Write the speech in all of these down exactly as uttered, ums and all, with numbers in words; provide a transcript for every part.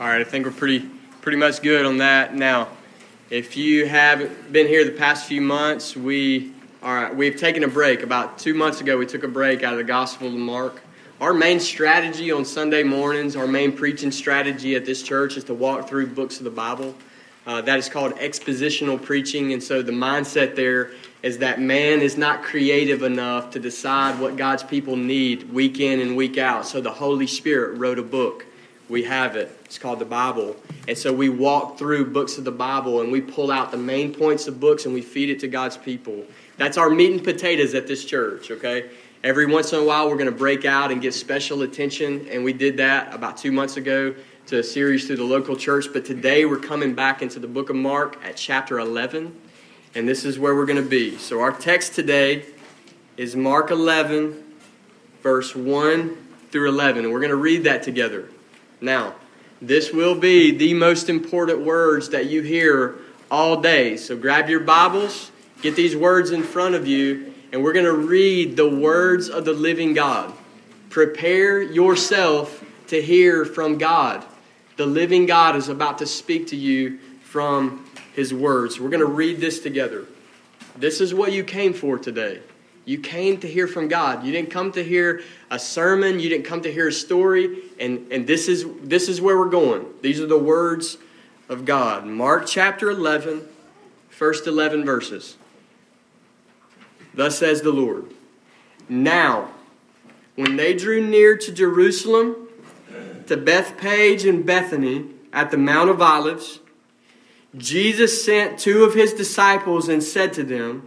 All right, I think we're pretty pretty much good on that. Now, if you haven't been here the past few months, we are we've taken a break. About two months ago, we took a break out of the Gospel of Mark. Our main strategy on Sunday mornings, our main preaching strategy at this church is to walk through books of the Bible. Uh, that is called expositional preaching, and so the mindset there is that man is not creative enough to decide what God's people need week in and week out. So the Holy Spirit wrote a book. We have it. It's called the Bible. And so we walk through books of the Bible, and we pull out the main points of books, and we feed it to God's people. That's our meat and potatoes at this church, okay? Every once in a while, we're going to break out and get special attention, and we did that about two months ago to a series through the local church. But today, we're coming back into the book of Mark at chapter eleven, and this is where we're going to be. So our text today is Mark eleven, verse one through eleven, and we're going to read that together. Now, this will be the most important words that you hear all day. So grab your Bibles, get these words in front of you, and we're going to read the words of the living God. Prepare yourself to hear from God. The living God is about to speak to you from His words. We're going to read this together. This is what you came for today. You came to hear from God. You didn't come to hear a sermon. You didn't come to hear a story. And, and this is, this is where we're going. These are the words of God. Mark chapter eleven, first eleven verses. Thus says the Lord, now, when they drew near to Jerusalem, to Bethpage and Bethany at the Mount of Olives, Jesus sent two of his disciples and said to them,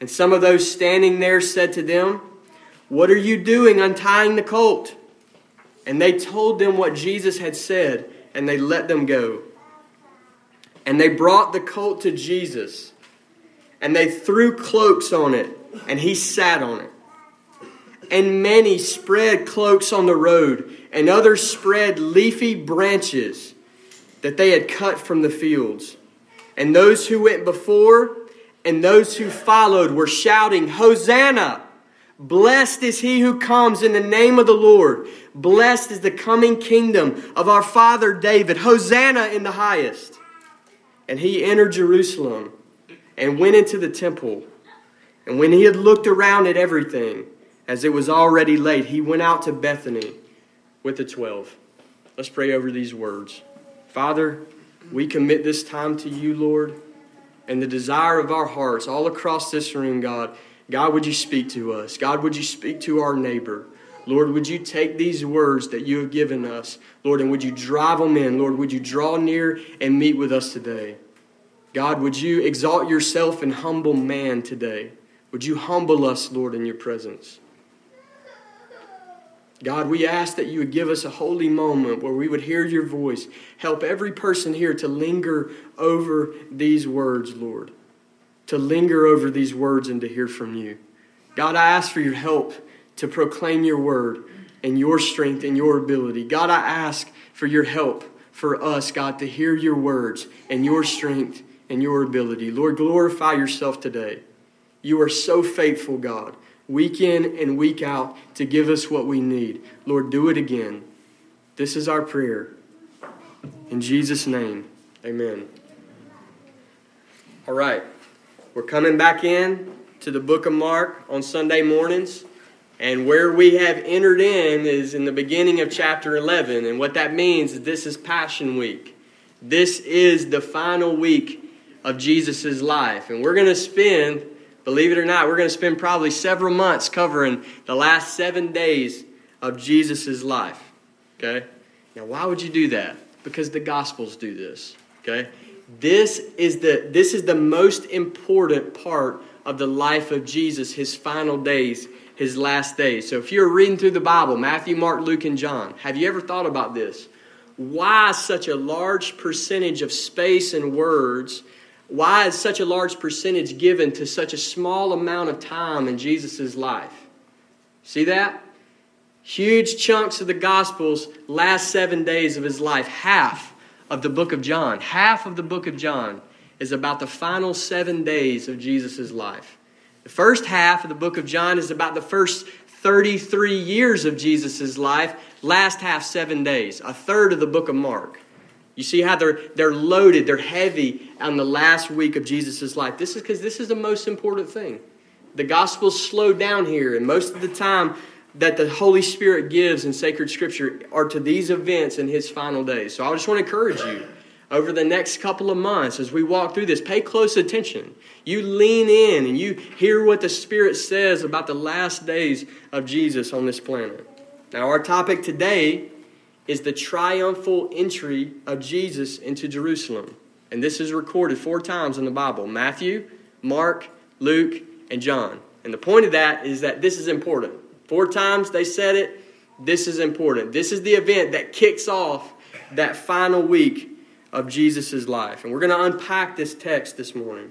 And some of those standing there said to them, what are you doing untying the colt? And they told them what Jesus had said, and they let them go. And they brought the colt to Jesus, and they threw cloaks on it, and he sat on it. And many spread cloaks on the road, and others spread leafy branches that they had cut from the fields. And those who went before and those who followed were shouting, Hosanna! Blessed is he who comes in the name of the Lord. Blessed is the coming kingdom of our father David. Hosanna in the highest. And he entered Jerusalem and went into the temple. And when he had looked around at everything, as it was already late, he went out to Bethany with the twelve. Let's pray over these words. Father, we commit this time to you, Lord, and the desire of our hearts all across this room, God. God, would you speak to us? God, would you speak to our neighbor? Lord, would you take these words that you have given us, Lord, and would you drive them in? Lord, would you draw near and meet with us today? God, would you exalt yourself and humble man today? Would you humble us, Lord, in your presence? God, we ask that you would give us a holy moment where we would hear your voice. Help every person here to linger over these words, Lord, to linger over these words and to hear from you. God, I ask for your help to proclaim your word and your strength and your ability. God, I ask for your help for us, God, to hear your words and your strength and your ability. Lord, glorify yourself today. You are so faithful, God, week in and week out to give us what we need. Lord, do it again. This is our prayer. In Jesus' name, amen. All right, we're coming back in to the book of Mark on Sunday mornings. And where we have entered in is in the beginning of chapter eleven. And what that means is this is Passion Week. This is the final week of Jesus' life. And we're going to spend... Believe it or not, we're going to spend probably several months covering the last seven days of Jesus' life, okay? Now, why would you do that? Because the Gospels do this, okay? This is the, this is the most important part of the life of Jesus, his final days, his last days. So if you're reading through the Bible, Matthew, Mark, Luke, and John, have you ever thought about this? why such a large percentage of space and words? Why is such a large percentage given to such a small amount of time in Jesus' life? See that? Huge chunks of the Gospels, last seven days of his life. Half of the book of John, half of the book of John is about the final seven days of Jesus' life. The first half of the book of John is about the first thirty-three years of Jesus' life. Last half, seven days. A third of the book of Mark. You see how they're, they're loaded, they're heavy on the last week of Jesus' life. This is because this is the most important thing. The Gospels slow down here, and most of the time that the Holy Spirit gives in sacred Scripture are to these events in His final days. So I just want to encourage you, over the next couple of months as we walk through this, pay close attention. You lean in and you hear what the Spirit says about the last days of Jesus on this planet. Now our topic today is the triumphal entry of Jesus into Jerusalem. And this is recorded four times in the Bible: Matthew, Mark, Luke, and John. And the point of that is that this is important. Four times they said it. This is important. This is the event that kicks off that final week of Jesus' life. And we're going to unpack this text this morning.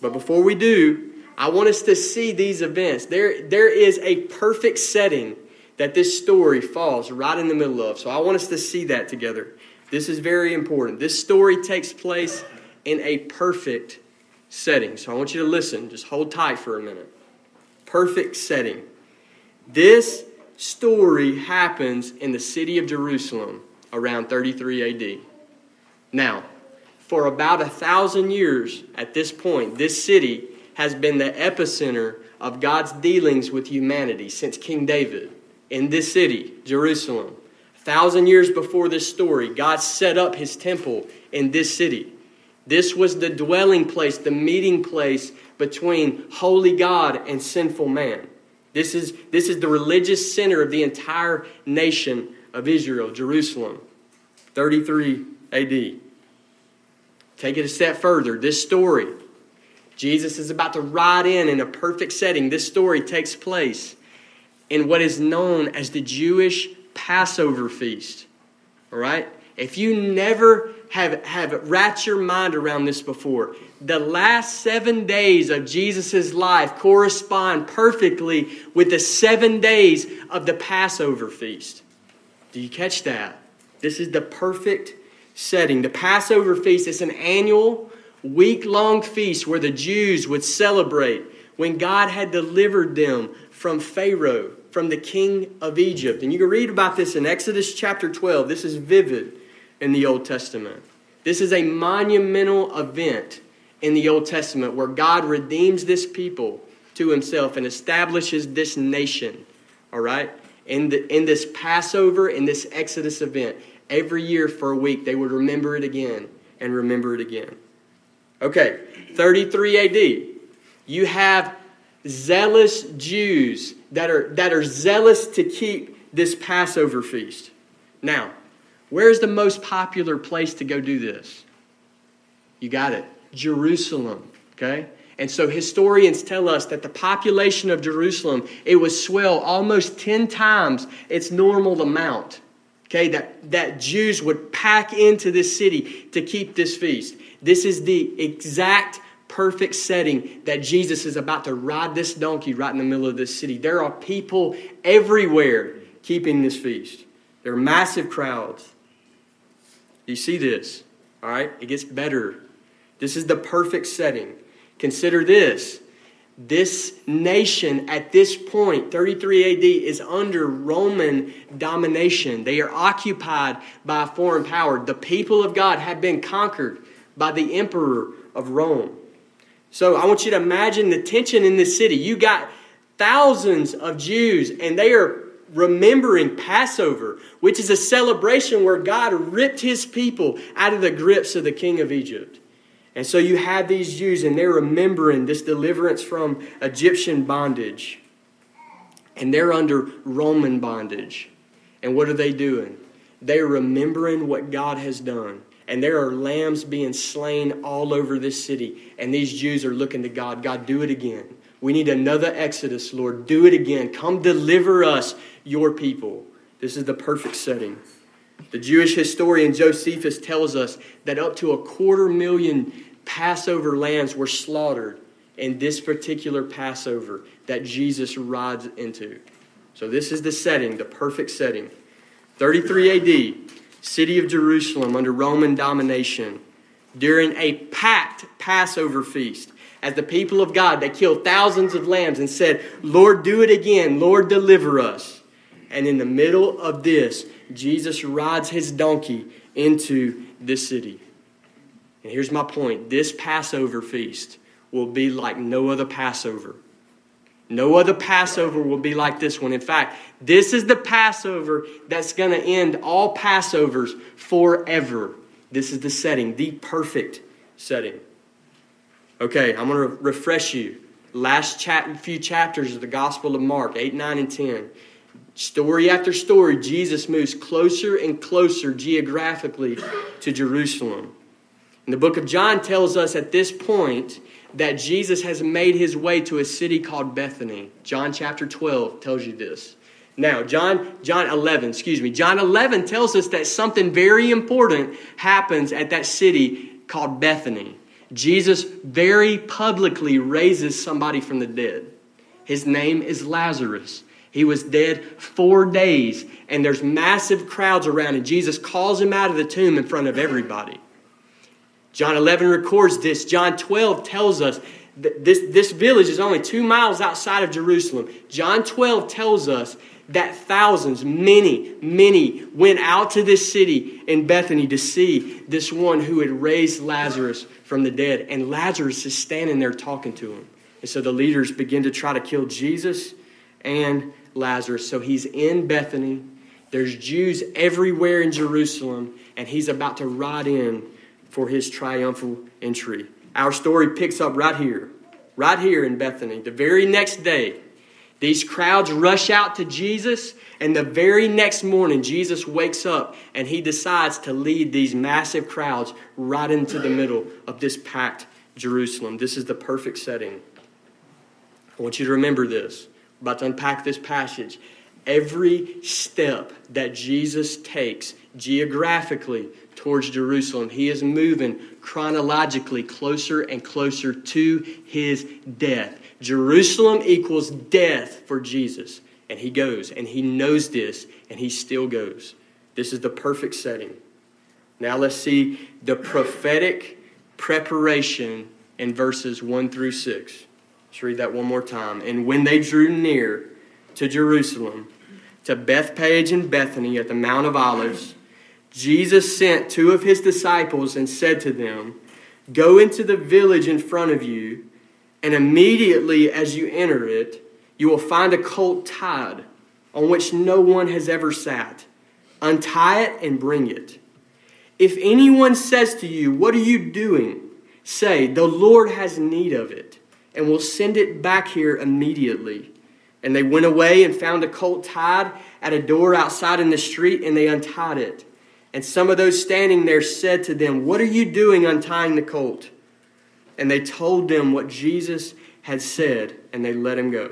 But before we do, I want us to see these events. There, there is a perfect setting that this story falls right in the middle of. So I want us to see that together. This is very important. This story takes place in a perfect setting. So I want you to listen. Just hold tight for a minute. Perfect setting. This story happens in the city of Jerusalem around thirty-three A D. Now, for about a thousand years at this point, this city has been the epicenter of God's dealings with humanity since King David. In this city, Jerusalem, a thousand years before this story, God set up his temple in this city. This was the dwelling place, the meeting place between holy God and sinful man. This is, this is the religious center of the entire nation of Israel, Jerusalem, thirty-three A D. Take it a step further. This story, Jesus is about to ride in in a perfect setting. This story takes place in what is known as the Jewish Passover feast. All right? If you never have, have wrapped your mind around this before, the last seven days of Jesus' life correspond perfectly with the seven days of the Passover feast. Do you catch that? This is the perfect setting. The Passover feast is an annual, week-long feast where the Jews would celebrate when God had delivered them from Pharaoh, from the king of Egypt. And you can read about this in Exodus chapter twelve. This is vivid in the Old Testament. This is a monumental event in the Old Testament where God redeems this people to himself and establishes this nation, all right? In the, in this Passover, in this Exodus event, every year for a week, they would remember it again and remember it again. Okay, thirty-three A D, you have zealous Jews that are, that are zealous to keep this Passover feast. Now, where's the most popular place to go do this? You got it. Jerusalem, okay? And so historians tell us that the population of Jerusalem, it would swell almost ten times its normal amount. Okay, that, that Jews would pack into this city to keep this feast. This is the exact perfect setting that Jesus is about to ride this donkey right in the middle of this city. There are people everywhere keeping this feast. There are massive crowds. You see this, all right? It gets better. This is the perfect setting. Consider this. This nation at this point, thirty-three A D, is under Roman domination. They are occupied by a foreign power. The people of God have been conquered by the emperor of Rome. So I want you to imagine the tension in this city. You got thousands of Jews, and they are remembering Passover, which is a celebration where God ripped his people out of the grips of the king of Egypt. And so you have these Jews, and they're remembering this deliverance from Egyptian bondage. And they're under Roman bondage. And what are they doing? They're remembering what God has done. And there are lambs being slain all over this city. And these Jews are looking to God. God, do it again. We need another Exodus, Lord. Do it again. Come deliver us, your people. This is the perfect setting. The Jewish historian Josephus tells us that up to a quarter million Passover lambs were slaughtered in this particular Passover that Jesus rides into. So this is the setting, the perfect setting. thirty-three A D, city of Jerusalem under Roman domination. During a packed Passover feast, as the people of God, they killed thousands of lambs and said, "Lord, do it again. Lord, deliver us." And in the middle of this, Jesus rides his donkey into this city. And here's my point. This Passover feast will be like no other Passover. No other Passover will be like this one. In fact, this is the Passover that's going to end all Passovers forever. This is the setting, the perfect setting. Okay, I'm going to refresh you. Last cha- few chapters of the Gospel of Mark, eight, nine, and ten. Story after story, Jesus moves closer and closer geographically to Jerusalem. And the book of John tells us at this point that Jesus has made his way to a city called Bethany. John chapter twelve tells you this. Now, John, John eleven, excuse me, John eleven tells us that something very important happens at that city called Bethany. Jesus very publicly raises somebody from the dead. His name is Lazarus. He was dead four days, and there's massive crowds around, and Jesus calls him out of the tomb in front of everybody. John eleven records this. John twelve tells us that this, this village is only two miles outside of Jerusalem. John twelve tells us that thousands, many, many went out to this city in Bethany to see this one who had raised Lazarus from the dead. And Lazarus is standing there talking to him. And so the leaders begin to try to kill Jesus and Lazarus. So he's in Bethany. There's Jews everywhere in Jerusalem. And he's about to ride in for his triumphal entry. Our story picks up right here. Right here in Bethany. The very next day, these crowds rush out to Jesus, and the very next morning, Jesus wakes up and he decides to lead these massive crowds right into the middle of this packed Jerusalem. This is the perfect setting. I want you to remember this. I'm about to unpack this passage. Every step that Jesus takes geographically towards Jerusalem, he is moving chronologically closer and closer to his death. Jerusalem equals death for Jesus. And he goes, and he knows this, and he still goes. This is the perfect setting. Now let's see the prophetic preparation in verses one through six. Let's read that one more time. "And when they drew near to Jerusalem, to Bethpage and Bethany at the Mount of Olives, Jesus sent two of his disciples and said to them, 'Go into the village in front of you, and immediately as you enter it, you will find a colt tied on which no one has ever sat. Untie it and bring it. If anyone says to you, "What are you doing?" say, "The Lord has need of it, and will send it back here immediately." And they went away and found a colt tied at a door outside in the street, and they untied it. And some of those standing there said to them, "What are you doing untying the colt?" And they told them what Jesus had said, and they let him go.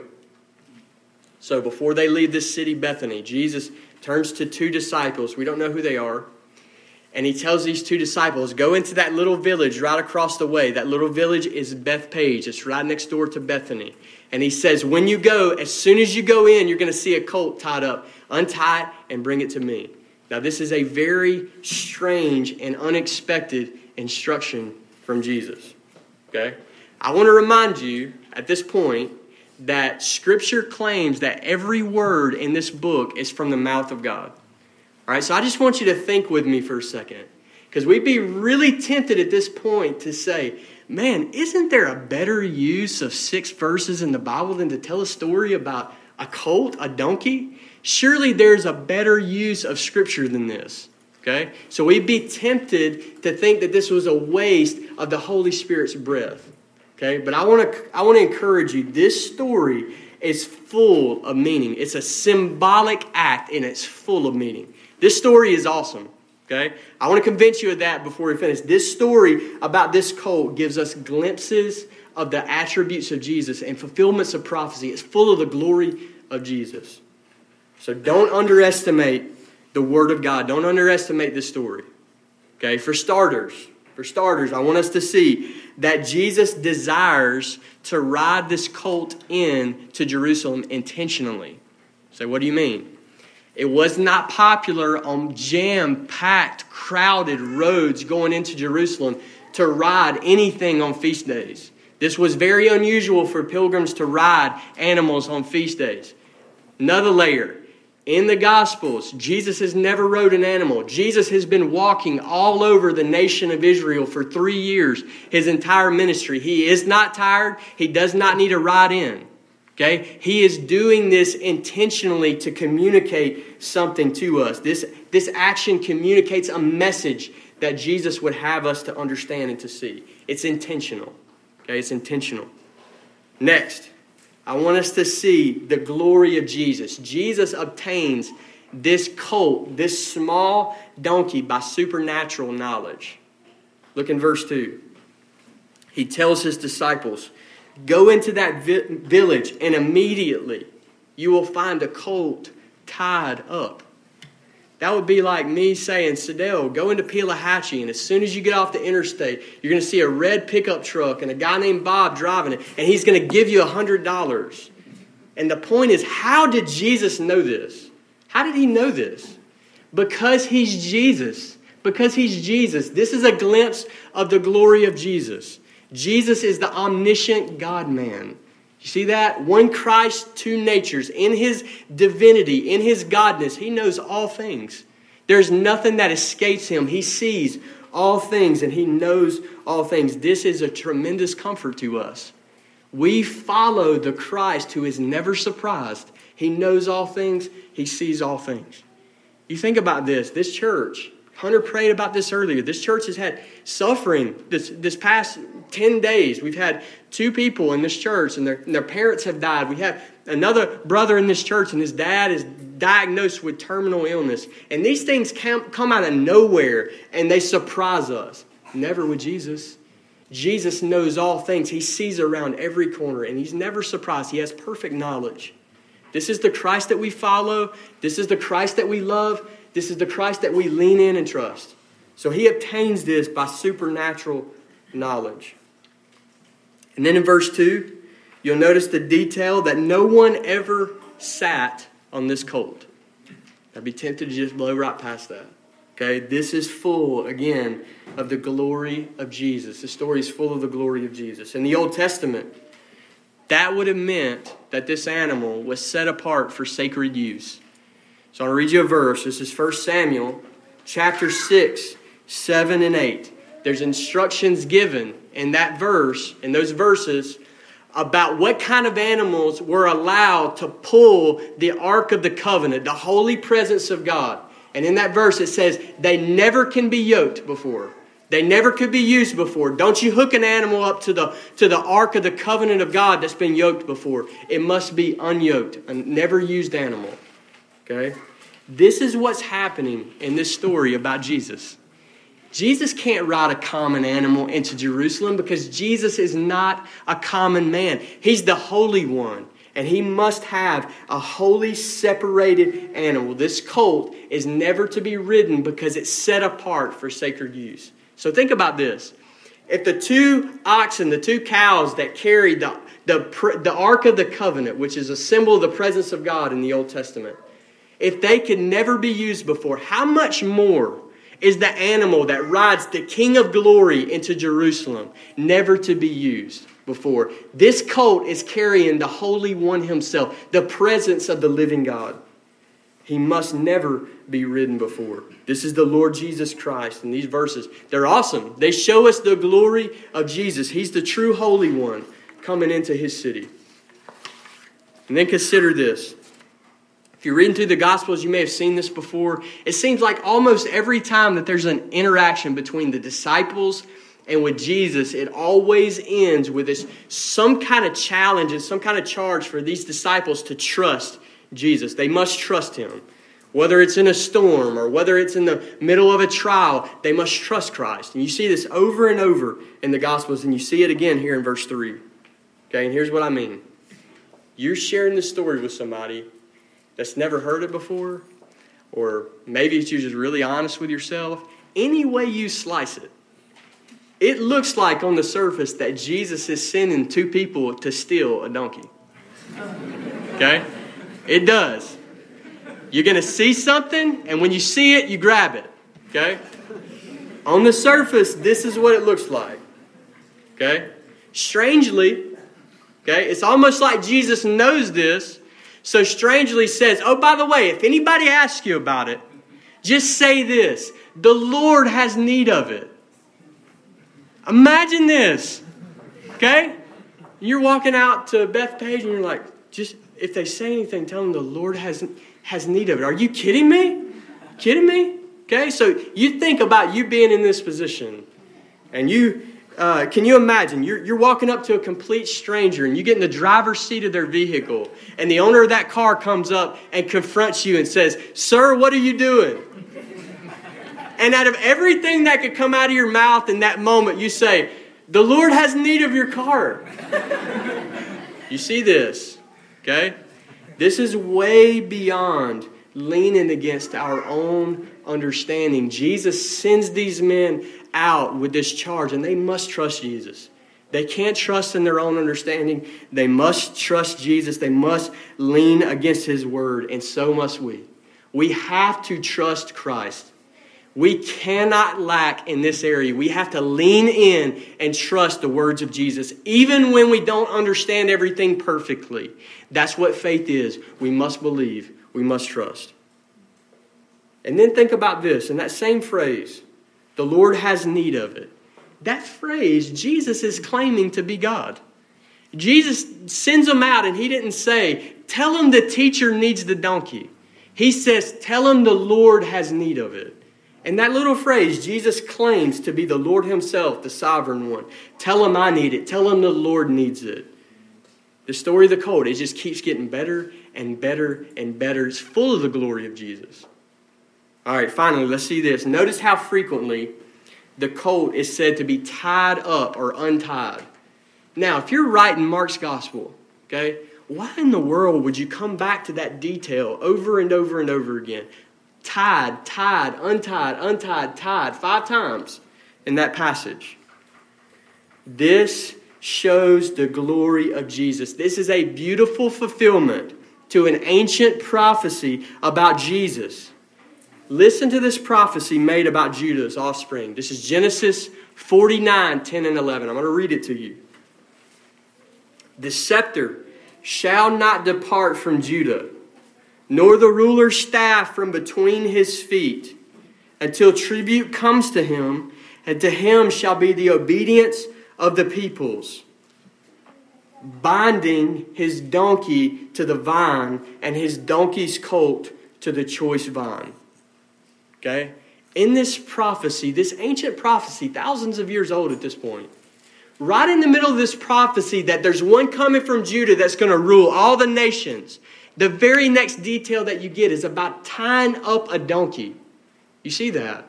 So before they leave this city, Bethany, Jesus turns to two disciples. We don't know who they are. And he tells these two disciples, go into that little village right across the way. That little village is Bethpage. It's right next door to Bethany. And he says, when you go, as soon as you go in, you're going to see a colt tied up. Untie it and bring it to me. Now, this is a very strange and unexpected instruction from Jesus. Okay? I want to remind you at this point that Scripture claims that every word in this book is from the mouth of God. All right, so I just want you to think with me for a second, because we'd be really tempted at this point to say, man, isn't there a better use of six verses in the Bible than to tell a story about a colt, a donkey? Surely there's a better use of Scripture than this. Okay? So we'd be tempted to think that this was a waste of the Holy Spirit's breath. Okay? But I want to I want to encourage you, this story is full of meaning. It's a symbolic act, and it's full of meaning. This story is awesome. Okay? I want to convince you of that before we finish. This story about this colt gives us glimpses of the attributes of Jesus and fulfillments of prophecy. It's full of the glory of Jesus. So don't underestimate the Word of God. Don't underestimate this story. Okay, for starters, for starters, I want us to see that Jesus desires to ride this colt in to Jerusalem intentionally. So what do you mean? It was not popular on jam-packed, crowded roads going into Jerusalem to ride anything on feast days. This was very unusual for pilgrims to ride animals on feast days. Another layer. In the Gospels, Jesus has never rode an animal. Jesus has been walking all over the nation of Israel for three years, his entire ministry. He is not tired. He does not need a ride in. Okay? He is doing this intentionally to communicate something to us. This, this action communicates a message that Jesus would have us to understand and to see. It's intentional. Okay? It's intentional. Next. I want us to see the glory of Jesus. Jesus obtains this colt, this small donkey, by supernatural knowledge. Look in verse two. He tells his disciples, "Go into that vi- village, and immediately you will find a colt tied up." That would be like me saying, "Sedell, go into Pelahatchie, and as soon as you get off the interstate, you're going to see a red pickup truck and a guy named Bob driving it, and he's going to give you one hundred dollars. And the point is, how did Jesus know this? How did he know this? Because he's Jesus. Because he's Jesus. This is a glimpse of the glory of Jesus. Jesus is the omniscient God-man. You see that? One Christ, two natures. In his divinity, in his godness, he knows all things. There's nothing that escapes him. He sees all things and he knows all things. This is a tremendous comfort to us. We follow the Christ who is never surprised. He knows all things. He sees all things. You think about this. This church, Hunter prayed about this earlier. This church has had suffering this, this past ten days. We've had two people in this church, and their, and their parents have died. We have another brother in this church, and his dad is diagnosed with terminal illness. And these things come out of nowhere, and they surprise us. Never with Jesus. Jesus knows all things. He sees around every corner, and he's never surprised. He has perfect knowledge. This is the Christ that we follow. This is the Christ that we love. This is the Christ that we lean in and trust. So he obtains this by supernatural knowledge. And then in verse two, you'll notice the detail that no one ever sat on this colt. I'd be tempted to just blow right past that. Okay, this is full, again, of the glory of Jesus. The story is full of the glory of Jesus. In the Old Testament, that would have meant that this animal was set apart for sacred use. So I'll read you a verse. This is First Samuel chapter six, seven, and eight. There's instructions given in that verse, in those verses, about what kind of animals were allowed to pull the Ark of the Covenant, the holy presence of God. And in that verse it says, they never can be yoked before. They never could be used before. Don't you hook an animal up to the, to the Ark of the Covenant of God that's been yoked before. It must be unyoked, a never used animal. Okay? This is what's happening in this story about Jesus. Jesus can't ride a common animal into Jerusalem because Jesus is not a common man. He's the Holy One, and he must have a holy, separated animal. This colt is never to be ridden because it's set apart for sacred use. So think about this. If the two oxen, the two cows that carried the, the, the Ark of the Covenant, which is a symbol of the presence of God in the Old Testament, if they could never be used before, how much more is the animal that rides the King of Glory into Jerusalem, never to be used before? This colt is carrying the Holy One himself, the presence of the living God. He must never be ridden before. This is the Lord Jesus Christ. And these verses, they're awesome. They show us the glory of Jesus. He's the true Holy One coming into his city. And then consider this. If you're reading through the Gospels, you may have seen this before. It seems like almost every time that there's an interaction between the disciples and with Jesus, it always ends with this some kind of challenge and some kind of charge for these disciples to trust Jesus. They must trust him. Whether it's in a storm or whether it's in the middle of a trial, they must trust Christ. And you see this over and over in the Gospels, and you see it again here in verse three. Okay, and here's what I mean. You're sharing this story with somebody that's never heard it before, or maybe if you're just really honest with yourself, any way you slice it, it looks like on the surface that Jesus is sending two people to steal a donkey. Okay? It does. You're going to see something, and when you see it, you grab it. Okay? On the surface, this is what it looks like. Okay? Strangely, okay, it's almost like Jesus knows this, so strangely says, oh, by the way, if anybody asks you about it, just say this: the Lord has need of it. Imagine this, okay? You're walking out to Bethpage and you're like, just if they say anything, tell them the Lord has has need of it. Are you kidding me? Kidding me? Okay, so you think about you being in this position, and you uh, can you imagine? You're, you're walking up to a complete stranger, and you get in the driver's seat of their vehicle, and the owner of that car comes up and confronts you and says, "Sir, what are you doing?" And out of everything that could come out of your mouth in that moment, you say, "The Lord has need of your car." You see this, okay? This is way beyond leaning against our own understanding. Jesus sends these men out with this charge, and they must trust Jesus. They can't trust in their own understanding. They must trust Jesus. They must lean against His word, and so must we. We have to trust Christ. We cannot lack in this area. We have to lean in and trust the words of Jesus, even when we don't understand everything perfectly. That's what faith is. We must believe. We must trust. And then think about this. In that same phrase, the Lord has need of it. That phrase, Jesus is claiming to be God. Jesus sends them out, and He didn't say, tell them the teacher needs the donkey. He says, tell them the Lord has need of it. And that little phrase, Jesus claims to be the Lord Himself, the sovereign one. Tell Him I need it. Tell Him the Lord needs it. The story of the colt, it just keeps getting better and better and better. It's full of the glory of Jesus. All right, finally, let's see this. Notice how frequently the colt is said to be tied up or untied. Now, if you're writing Mark's gospel, okay, why in the world would you come back to that detail over and over and over again? Tied, tied, untied, untied, tied, five times in that passage. This shows the glory of Jesus. This is a beautiful fulfillment to an ancient prophecy about Jesus. Listen to this prophecy made about Judah's offspring. This is Genesis forty-nine, ten, and eleven. I'm going to read it to you. The scepter shall not depart from Judah, nor the ruler's staff from between his feet, until tribute comes to him, and to him shall be the obedience of the peoples. Binding his donkey to the vine, and his donkey's colt to the choice vine. Okay? In this prophecy, this ancient prophecy, thousands of years old at this point, right in the middle of this prophecy that there's one coming from Judah that's going to rule all the nations, the very next detail that you get is about tying up a donkey. You see that?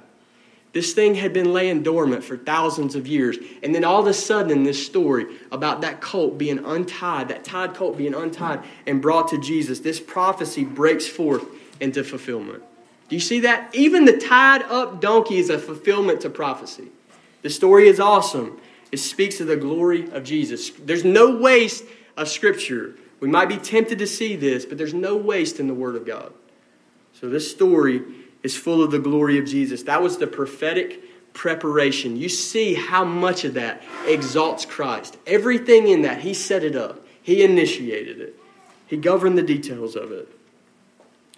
This thing had been laying dormant for thousands of years. And then all of a sudden in this story about that colt being untied, that tied colt being untied and brought to Jesus, this prophecy breaks forth into fulfillment. Do you see that? Even the tied up donkey is a fulfillment to prophecy. The story is awesome. It speaks of the glory of Jesus. There's no waste of Scripture. We might be tempted to see this, but there's no waste in the Word of God. So this story is full of the glory of Jesus. That was the prophetic preparation. You see how much of that exalts Christ. Everything in that, He set it up. He initiated it. He governed the details of it.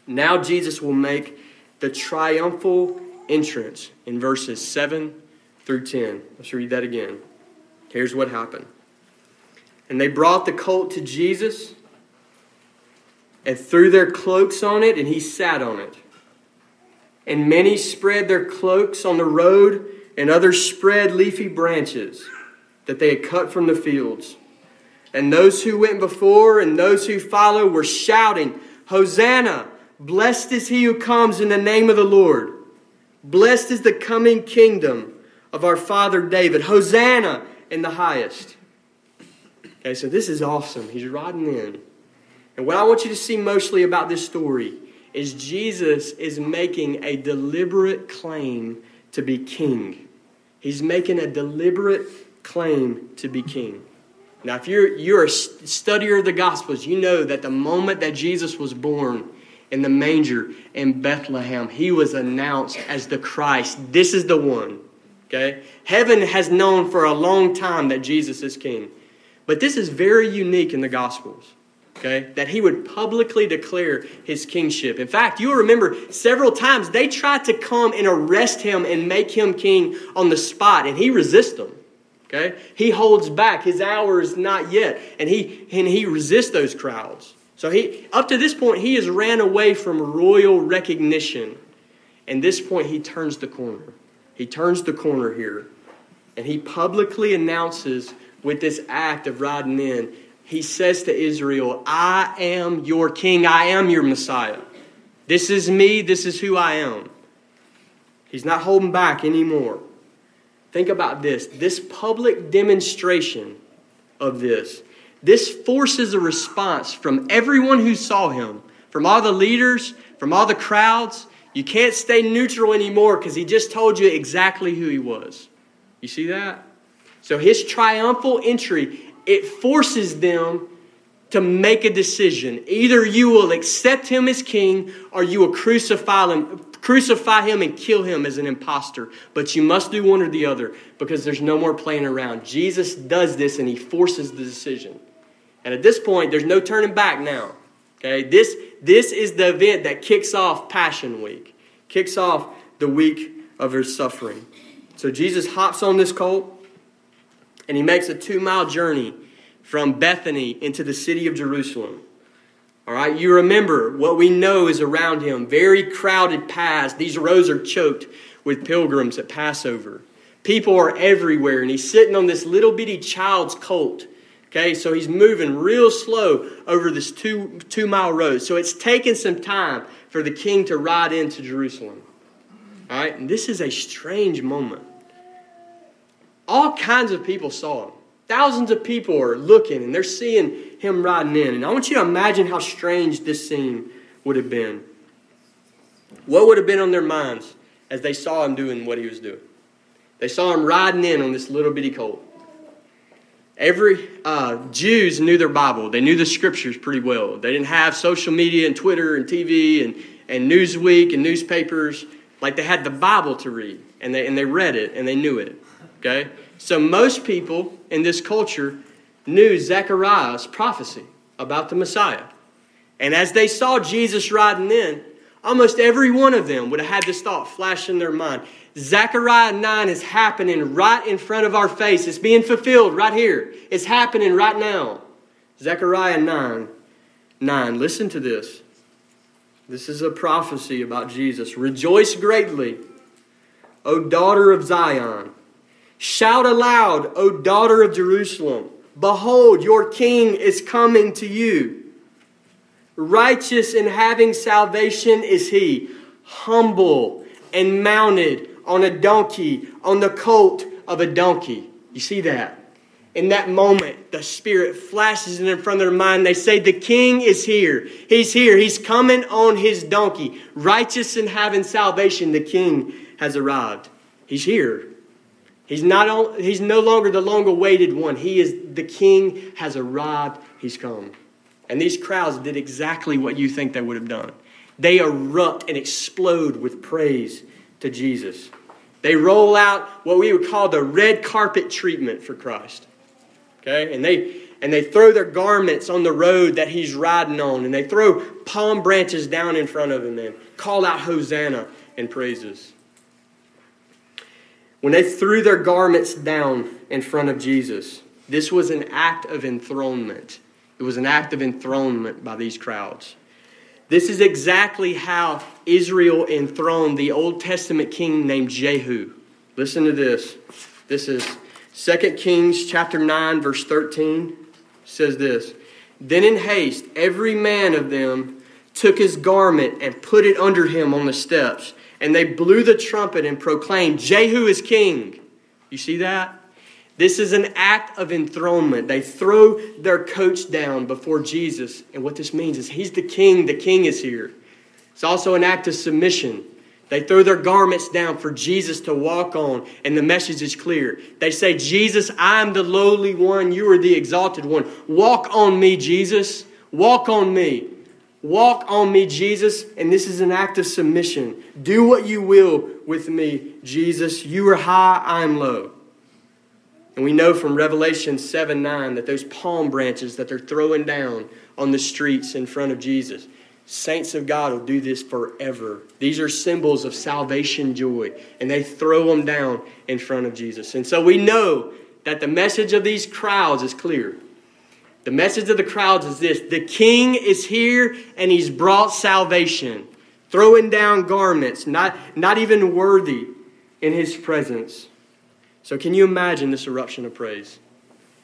Now Jesus will make the triumphal entrance in verses seven through ten. Let's read that again. Here's what happened. And they brought the colt to Jesus and threw their cloaks on it, and He sat on it. And many spread their cloaks on the road, and others spread leafy branches that they had cut from the fields. And those who went before and those who followed were shouting, Hosanna! Blessed is He who comes in the name of the Lord. Blessed is the coming kingdom of our father David. Hosanna in the highest. Okay, so this is awesome. He's riding in. And what I want you to see mostly about this story is Jesus is making a deliberate claim to be king. He's making a deliberate claim to be king. Now, if you're, you're a studier of the Gospels, you know that the moment that Jesus was born in the manger in Bethlehem, he was announced as the Christ. This is the one. Okay? Heaven has known for a long time that Jesus is king. But this is very unique in the Gospels. Okay? That he would publicly declare his kingship. In fact, you'll remember several times they tried to come and arrest him and make him king on the spot, and he resists them. Okay? He holds back. His hour is not yet. And he and he resists those crowds. So he up to this point, he has ran away from royal recognition. And this point, he turns the corner. He turns the corner here. And he publicly announces with this act of riding in, he says to Israel, I am your king. I am your Messiah. This is me. This is who I am. He's not holding back anymore. Think about this. This public demonstration of this, this forces a response from everyone who saw him, from all the leaders, from all the crowds. You can't stay neutral anymore because he just told you exactly who he was. You see that? So his triumphal entry, it forces them to make a decision. Either you will accept him as king or you will crucify him. Crucify him and kill him as an imposter. But you must do one or the other because there's no more playing around. Jesus does this and he forces the decision. And at this point, there's no turning back now. Okay, this, this is the event that kicks off Passion Week. Kicks off the week of his suffering. So Jesus hops on this colt and he makes a two-mile journey from Bethany into the city of Jerusalem. All right, you remember what we know is around him. Very crowded paths. These roads are choked with pilgrims at Passover. People are everywhere, and he's sitting on this little bitty child's colt. Okay, so he's moving real slow over this two, two-mile road. So it's taken some time for the king to ride into Jerusalem. All right, and this is a strange moment. All kinds of people saw him. Thousands of people are looking and they're seeing him riding in. And I want you to imagine how strange this scene would have been. What would have been on their minds as they saw him doing what he was doing? They saw him riding in on this little bitty colt. Every uh, Jews knew their Bible. They knew the scriptures pretty well. They didn't have social media and Twitter and T V and, and Newsweek and newspapers. Like they had the Bible to read. And they, and they read it and they knew it. Okay? So most people in this culture knew Zechariah's prophecy about the Messiah. And as they saw Jesus riding in, almost every one of them would have had this thought flash in their mind. Zechariah nine is happening right in front of our face. It's being fulfilled right here. It's happening right now. Zechariah nine nine. Listen to this. This is a prophecy about Jesus. Rejoice greatly, O daughter of Zion. Shout aloud, O daughter of Jerusalem. Behold, your king is coming to you. Righteous and having salvation is he, humble and mounted on a donkey, on the colt of a donkey. You see that? In that moment, the Spirit flashes in front of their mind. They say, the king is here. He's here. He's coming on his donkey. Righteous and having salvation, the king has arrived. He's here. He's not. He's no longer the long-awaited one. He is the king has arrived. He's come. And these crowds did exactly what you think they would have done. They erupt and explode with praise to Jesus. They roll out what we would call the red carpet treatment for Christ. Okay, and they and they throw their garments on the road that he's riding on, and they throw palm branches down in front of him and call out Hosanna and praises. When they threw their garments down in front of Jesus, this was an act of enthronement. It was an act of enthronement by these crowds. This is exactly how Israel enthroned the Old Testament king named Jehu. Listen to this. This is Second Kings chapter nine, verse thirteen. It says this. Then in haste, every man of them took his garment and put it under him on the steps. And they blew the trumpet and proclaimed, Jehu is king. You see that? This is an act of enthronement. They throw their coats down before Jesus. And what this means is he's the king. The king is here. It's also an act of submission. They throw their garments down for Jesus to walk on, and the message is clear. They say, Jesus, I am the lowly one. You are the exalted one. Walk on me, Jesus. Walk on me. Walk on me, Jesus. And this is an act of submission. Do what you will with me, Jesus. You are high, I am low. And we know from Revelation seven nine that those palm branches that they're throwing down on the streets in front of Jesus, saints of God will do this forever. These are symbols of salvation joy, and they throw them down in front of Jesus. And so we know that the message of these crowds is clear. The message of the crowds is this: the King is here, and he's brought salvation. Throwing down garments, not, not even worthy in his presence. So can you imagine this eruption of praise?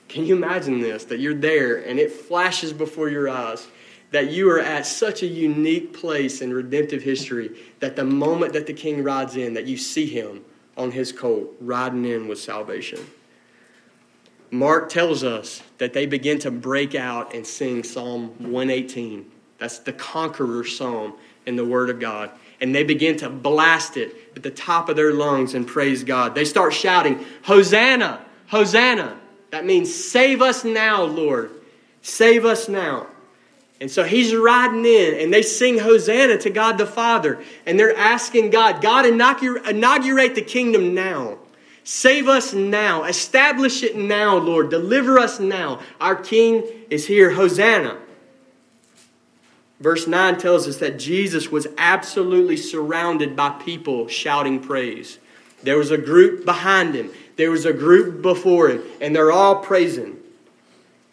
Can you imagine this, that you're there and it flashes before your eyes? That you are at such a unique place in redemptive history that the moment that the King rides in, that you see him on his colt riding in with salvation. Mark tells us that they begin to break out and sing Psalm one eighteen. That's the conqueror psalm in the Word of God. And they begin to blast it at the top of their lungs and praise God. They start shouting, Hosanna, Hosanna. That means save us now, Lord. Save us now. And so he's riding in, and they sing Hosanna to God the Father. And they're asking God, God, inaugurate the kingdom now. Save us now. Establish it now, Lord. Deliver us now. Our King is here. Hosanna. Verse nine tells us that Jesus was absolutely surrounded by people shouting praise. There was a group behind him. There was a group before him. And they're all praising.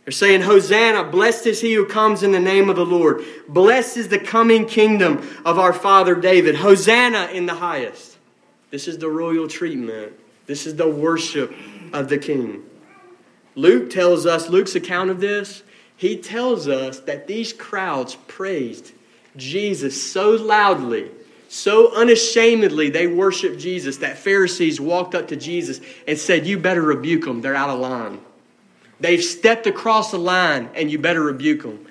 They're saying, Hosanna, blessed is he who comes in the name of the Lord. Blessed is the coming kingdom of our father David. Hosanna in the highest. This is the royal treatment. This is the worship of the King. Luke tells us, Luke's account of this, he tells us that these crowds praised Jesus so loudly, so unashamedly they worshiped Jesus, that Pharisees walked up to Jesus and said, you better rebuke them, they're out of line. They've stepped across the line, and you better rebuke them.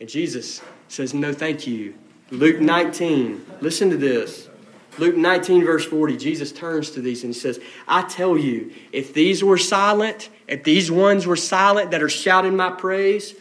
And Jesus says, no, thank you. Luke nineteen, listen to this. Luke nineteen, verse forty, Jesus turns to these and he says, I tell you, if these were silent, if these ones were silent that are shouting my praise,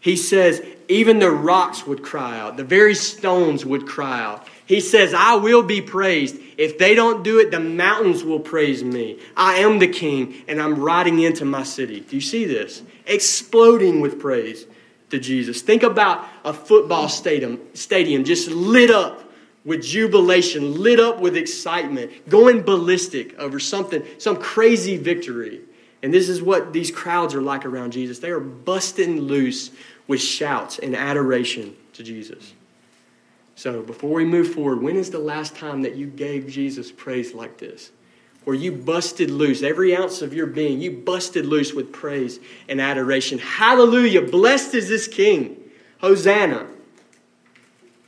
he says, even the rocks would cry out. The very stones would cry out. He says, I will be praised. If they don't do it, the mountains will praise me. I am the King, and I'm riding into my city. Do you see this? Exploding with praise to Jesus. Think about a football stadium, stadium just lit up with jubilation, lit up with excitement, going ballistic over something, some crazy victory. And this is what these crowds are like around Jesus. They are busting loose with shouts and adoration to Jesus. So before we move forward, when is the last time that you gave Jesus praise like this? Where you busted loose, every ounce of your being, you busted loose with praise and adoration. Hallelujah, blessed is this King. Hosanna.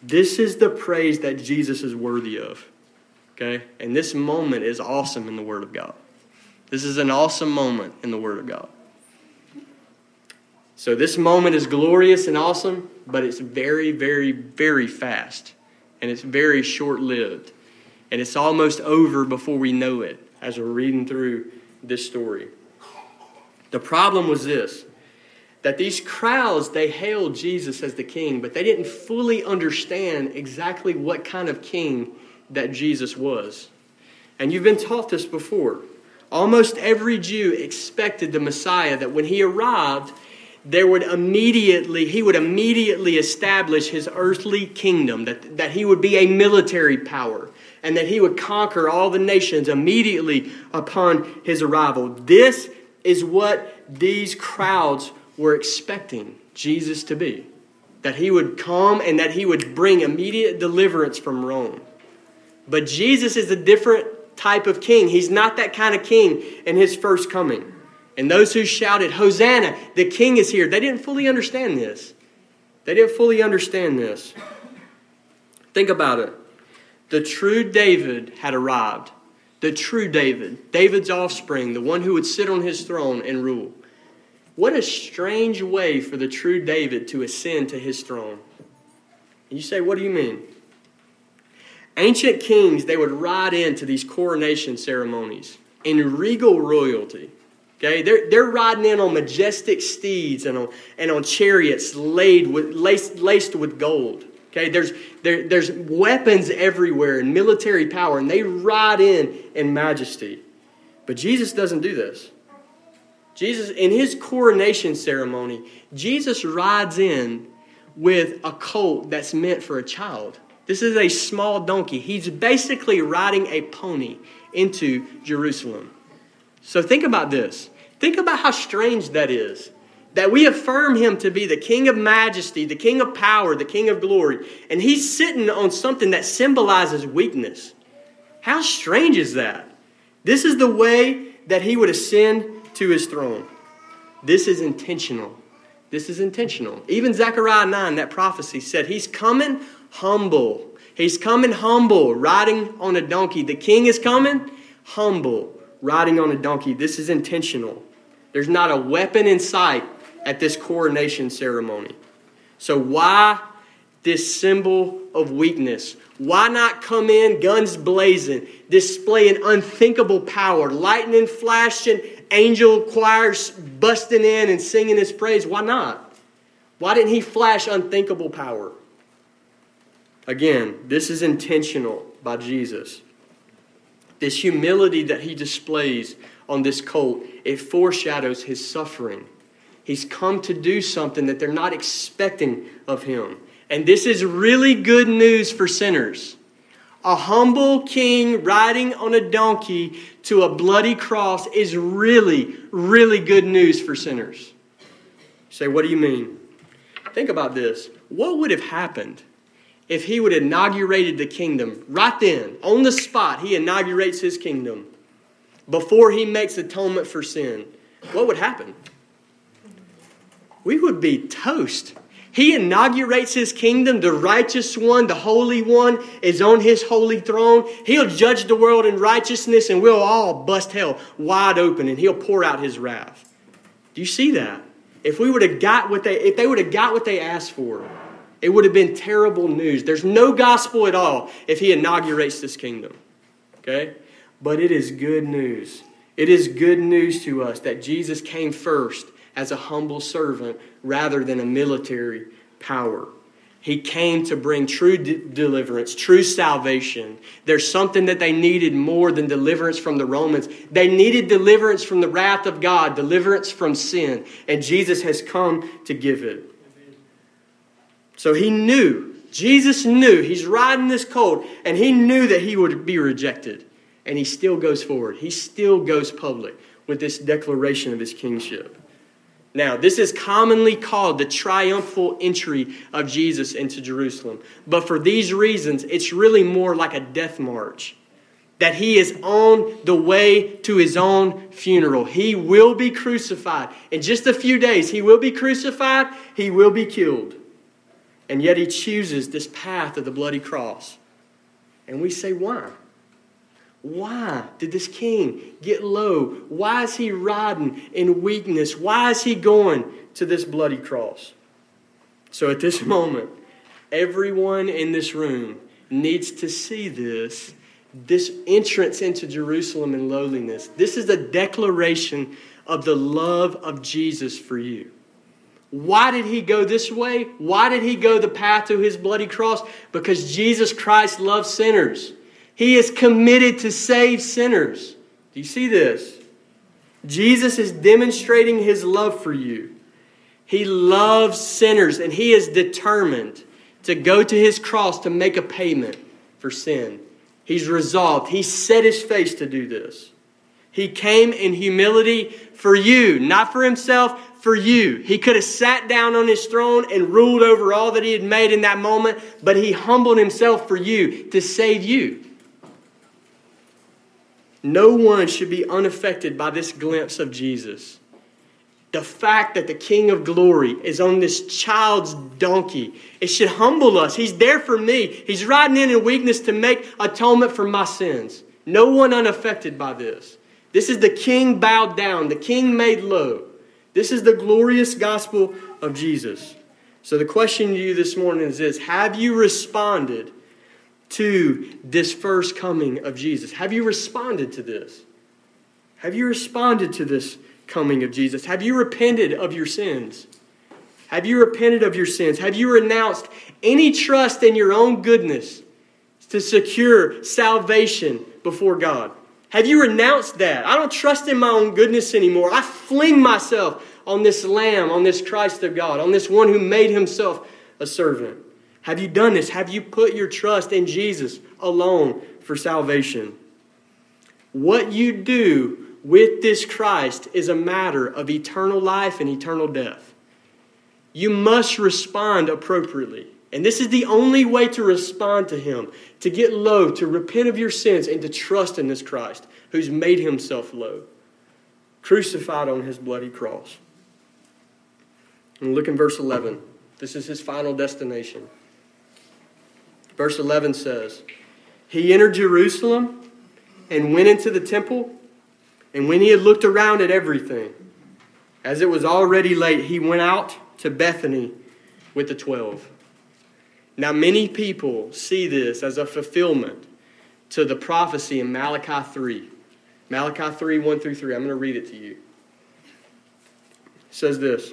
This is the praise that Jesus is worthy of. Okay? And this moment is awesome in the Word of God. This is an awesome moment in the Word of God. So this moment is glorious and awesome, but it's very, very, very fast. And it's very short-lived. And it's almost over before we know it as we're reading through this story. The problem was this, that these crowds, they hailed Jesus as the King, but they didn't fully understand exactly what kind of King that Jesus was. And you've been taught this before. Almost every Jew expected the Messiah that when he arrived, there would immediately, he would immediately establish his earthly kingdom, that, that he would be a military power, and that he would conquer all the nations immediately upon his arrival. This is what these crowds were expecting Jesus to be, that he would come and that he would bring immediate deliverance from Rome. But Jesus is a different type of king. He's not that kind of king in his first coming. And those who shouted, Hosanna, the King is here, they didn't fully understand this. They didn't fully understand this. Think about it. The true David had arrived. The true David, David's offspring, the one who would sit on his throne and rule. What a strange way for the true David to ascend to his throne. And you say, what do you mean? Ancient kings, they would ride into these coronation ceremonies in regal royalty. Okay, they're, they're riding in on majestic steeds and on, and on chariots laid with, laced, laced with gold. Okay, there's, there, there's weapons everywhere and military power, and they ride in in majesty. But Jesus doesn't do this. Jesus, in his coronation ceremony, Jesus rides in with a colt that's meant for a child. This is a small donkey. He's basically riding a pony into Jerusalem. So think about this. Think about how strange that is. That we affirm him to be the King of majesty, the King of power, the King of glory. And he's sitting on something that symbolizes weakness. How strange is that? This is the way that he would ascend to his throne. This is intentional. This is intentional. Even Zechariah nine, that prophecy said he's coming humble. He's coming humble, riding on a donkey. The king is coming humble, riding on a donkey. This is intentional. There's not a weapon in sight at this coronation ceremony. So why this symbol of weakness? Why not come in guns blazing, displaying unthinkable power, lightning flashing, angel choirs busting in and singing his praise? Why not? Why didn't he flash unthinkable power? Again, this is intentional by Jesus. This humility that he displays on this colt, it foreshadows his suffering. He's come to do something that they're not expecting of him. And this is really good news for sinners. A humble king riding on a donkey to a bloody cross is really, really good news for sinners. You say, what do you mean? Think about this. What would have happened if he would have inaugurated the kingdom right then, on the spot? He inaugurates his kingdom before he makes atonement for sin. What would happen? We would be toast. He inaugurates his kingdom. The righteous one, the holy one, is on his holy throne. He'll judge the world in righteousness, and we'll all bust hell wide open, and he'll pour out his wrath. Do you see that? If we would have got what they, if they would have got what they asked for, it would have been terrible news. There's no gospel at all if he inaugurates this kingdom. Okay? But it is good news. It is good news to us that Jesus came first as a humble servant rather than a military power. He came to bring true de- deliverance, true salvation. There's something that they needed more than deliverance from the Romans. They needed deliverance from the wrath of God, deliverance from sin. And Jesus has come to give it. So he knew, Jesus knew, he's riding this colt, and he knew that he would be rejected. And he still goes forward. He still goes public with this declaration of his kingship. Now, this is commonly called the triumphal entry of Jesus into Jerusalem. But for these reasons, it's really more like a death march. That he is on the way to his own funeral. He will be crucified. In just a few days, he will be crucified. He will be killed. And yet he chooses this path of the bloody cross. And we say, why? Why did this king get low? Why is he riding in weakness? Why is he going to this bloody cross? So at this moment, everyone in this room needs to see this, this entrance into Jerusalem in lowliness. This is a declaration of the love of Jesus for you. Why did he go this way? Why did he go the path to his bloody cross? Because Jesus Christ loves sinners. He is committed to save sinners. Do you see this? Jesus is demonstrating his love for you. He loves sinners, and he is determined to go to his cross to make a payment for sin. He's resolved. He set his face to do this. He came in humility for you, not for himself, for you. He could have sat down on his throne and ruled over all that he had made in that moment, but he humbled himself for you to save you. No one should be unaffected by this glimpse of Jesus. The fact that the King of Glory is on this child's donkey, it should humble us. He's there for me. He's riding in in weakness to make atonement for my sins. No one unaffected by this. This is the King bowed down, the King made low. This is the glorious gospel of Jesus. So the question to you this morning is this: have you responded to this first coming of Jesus? Have you responded to this? Have you responded to this coming of Jesus? Have you repented of your sins? Have you repented of your sins? Have you renounced any trust in your own goodness to secure salvation before God? Have you renounced that? I don't trust in my own goodness anymore. I fling myself on this Lamb, on this Christ of God, on this one who made himself a servant. Have you done this? Have you put your trust in Jesus alone for salvation? What you do with this Christ is a matter of eternal life and eternal death. You must respond appropriately. And this is the only way to respond to him, to get low, to repent of your sins, and to trust in this Christ who's made himself low, crucified on his bloody cross. And look in verse eleven. This is his final destination. Verse eleven says, "He entered Jerusalem and went into the temple, and when he had looked around at everything, as it was already late, he went out to Bethany with the twelve." Now, many people see this as a fulfillment to the prophecy in Malachi three. Malachi three, one through three. I'm going to read it to you. It says this,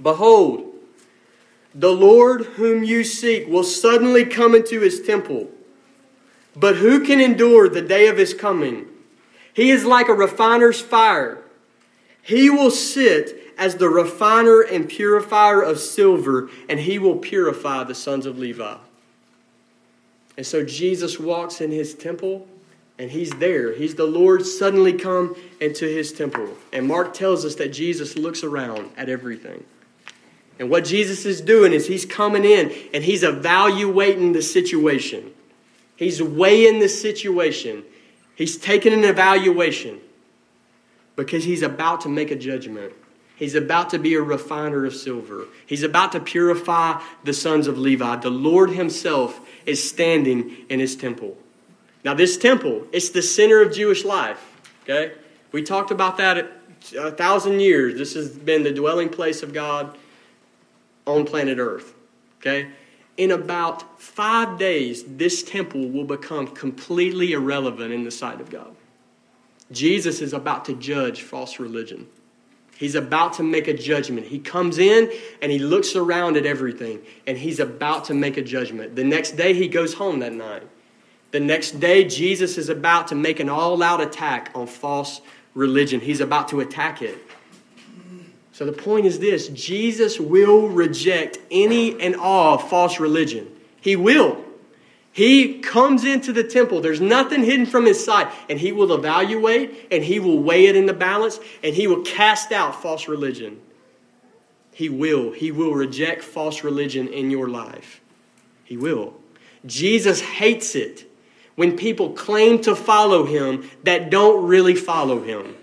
"Behold, the Lord whom you seek will suddenly come into his temple. But who can endure the day of his coming? He is like a refiner's fire. He will sit as the refiner and purifier of silver, and he will purify the sons of Levi." And so Jesus walks in his temple, and he's there. He's the Lord suddenly come into his temple. And Mark tells us that Jesus looks around at everything. And what Jesus is doing is he's coming in, and he's evaluating the situation. He's weighing the situation. He's taking an evaluation because he's about to make a judgment. He's about to be a refiner of silver. He's about to purify the sons of Levi. The Lord himself is standing in his temple. Now this temple, it's the center of Jewish life. Okay, we talked about that a thousand years. This has been the dwelling place of God on planet Earth. Okay, in about five days, this temple will become completely irrelevant in the sight of God. Jesus is about to judge false religion. He's about to make a judgment. He comes in and he looks around at everything, and he's about to make a judgment. The next day he goes home that night. The next day Jesus is about to make an all-out attack on false religion. He's about to attack it. So the point is this: Jesus will reject any and all false religion. He will. He comes into the temple. There's nothing hidden from his sight. And he will evaluate, and he will weigh it in the balance, and he will cast out false religion. He will. He will reject false religion in your life. He will. Jesus hates it when people claim to follow him that don't really follow him.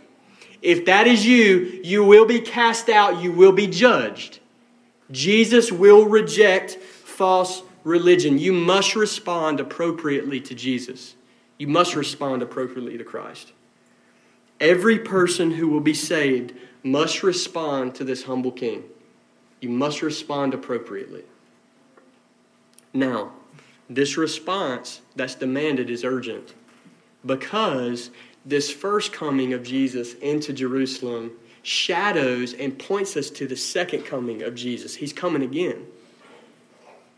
If that is you, you will be cast out. You will be judged. Jesus will reject false religion. Religion, you must respond appropriately to Jesus. You must respond appropriately to Christ. Every person who will be saved must respond to this humble king. You must respond appropriately. Now, this response that's demanded is urgent, because this first coming of Jesus into Jerusalem shadows and points us to the second coming of Jesus. He's coming again.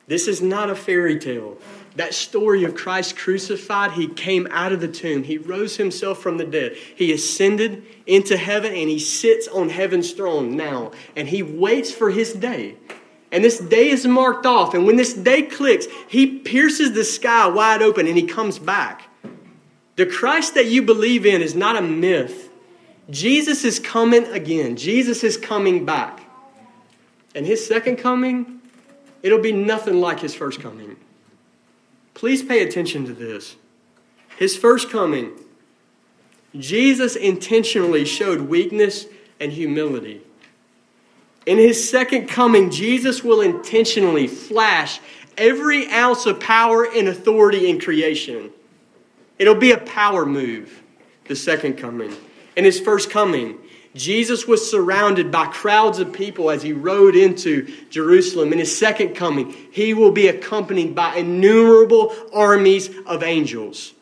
This is not a fairy tale. That story of Christ crucified, he came out of the tomb. He rose himself from the dead. He ascended into heaven, and he sits on heaven's throne now. And he waits for his day. And this day is marked off. And when this day clicks, he pierces the sky wide open, and he comes back. The Christ that you believe in is not a myth. Jesus is coming again. Jesus is coming back. And his second coming, it'll be nothing like his first coming. Please pay attention to this. His first coming, Jesus intentionally showed weakness and humility. In his second coming, Jesus will intentionally flash every ounce of power and authority in creation. It'll be a power move, the second coming. In his first coming, Jesus was surrounded by crowds of people as he rode into Jerusalem. In his second coming, he will be accompanied by innumerable armies of angels.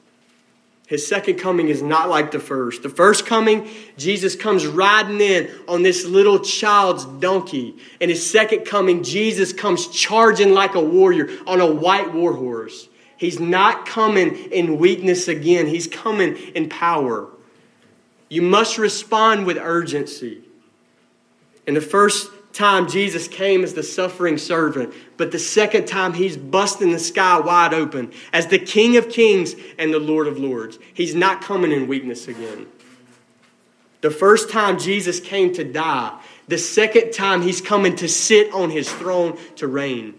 His second coming is not like the first. The first coming, Jesus comes riding in on this little child's donkey. In his second coming, Jesus comes charging like a warrior on a white war horse. He's not coming in weakness again. He's coming in power. You must respond with urgency. And the first time Jesus came as the suffering servant, but the second time he's busting the sky wide open as the King of Kings and the Lord of Lords. He's not coming in weakness again. The first time Jesus came to die, the second time he's coming to sit on his throne to reign.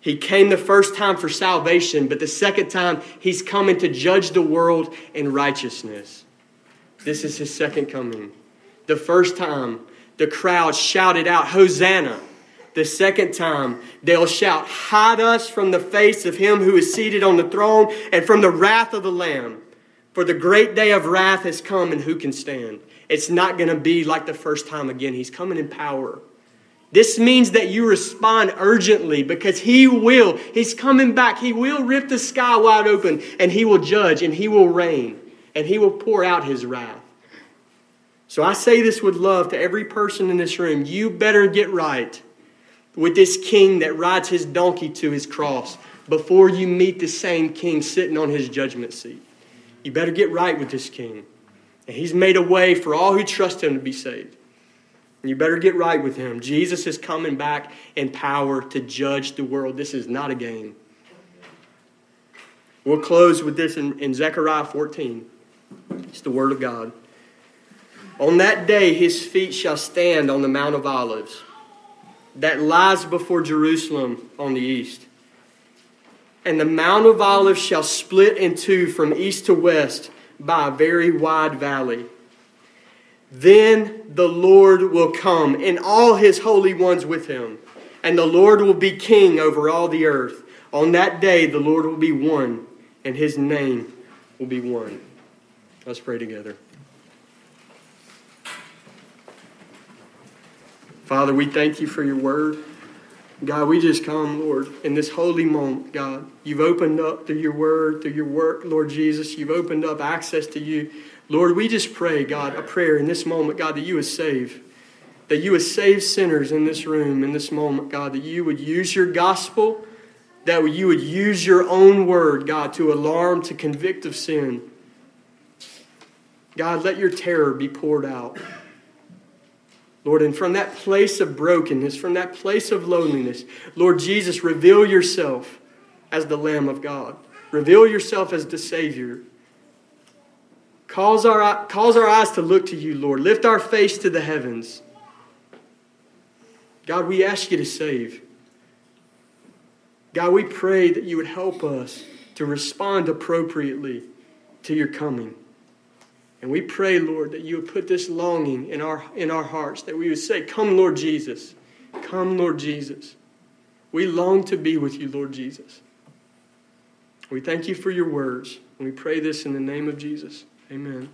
He came the first time for salvation, but the second time he's coming to judge the world in righteousness. This is his second coming. The first time, the crowd shouted out, "Hosanna." The second time, they'll shout, "Hide us from the face of him who is seated on the throne and from the wrath of the Lamb. For the great day of wrath has come, and who can stand?" It's not going to be like the first time again. He's coming in power. This means that you respond urgently, because he will. He's coming back. He will rip the sky wide open, and he will judge, and he will reign, and he will pour out his wrath. So I say this with love to every person in this room. You better get right with this king that rides his donkey to his cross before you meet the same king sitting on his judgment seat. You better get right with this king. And he's made a way for all who trust him to be saved. And you better get right with him. Jesus is coming back in power to judge the world. This is not a game. We'll close with this in, in Zechariah fourteen. It's the word of God. "On that day his feet shall stand on the Mount of Olives that lies before Jerusalem on the east. And the Mount of Olives shall split in two from east to west by a very wide valley. Then the Lord will come and all his holy ones with him. And the Lord will be king over all the earth. On that day the Lord will be one, and his name will be one." Let's pray together. Father, we thank you for your word. God, we just come, Lord, in this holy moment, God. You've opened up through your word, through your work, Lord Jesus. You've opened up access to you. Lord, we just pray, God, a prayer in this moment, God, that you would save. That you would save sinners in this room, in this moment, God. That you would use your gospel. That you would use your own word, God, to alarm, to convict of sin. God, let your terror be poured out. Lord, and from that place of brokenness, from that place of loneliness, Lord Jesus, reveal yourself as the Lamb of God. Reveal yourself as the Savior. Cause our, cause our eyes to look to you, Lord. Lift our face to the heavens. God, we ask you to save. God, we pray that you would help us to respond appropriately to your coming. And we pray, Lord, that you would put this longing in our in our hearts, that we would say, "Come, Lord Jesus. Come, Lord Jesus. We long to be with you, Lord Jesus." We thank you for your words. And we pray this in the name of Jesus. Amen.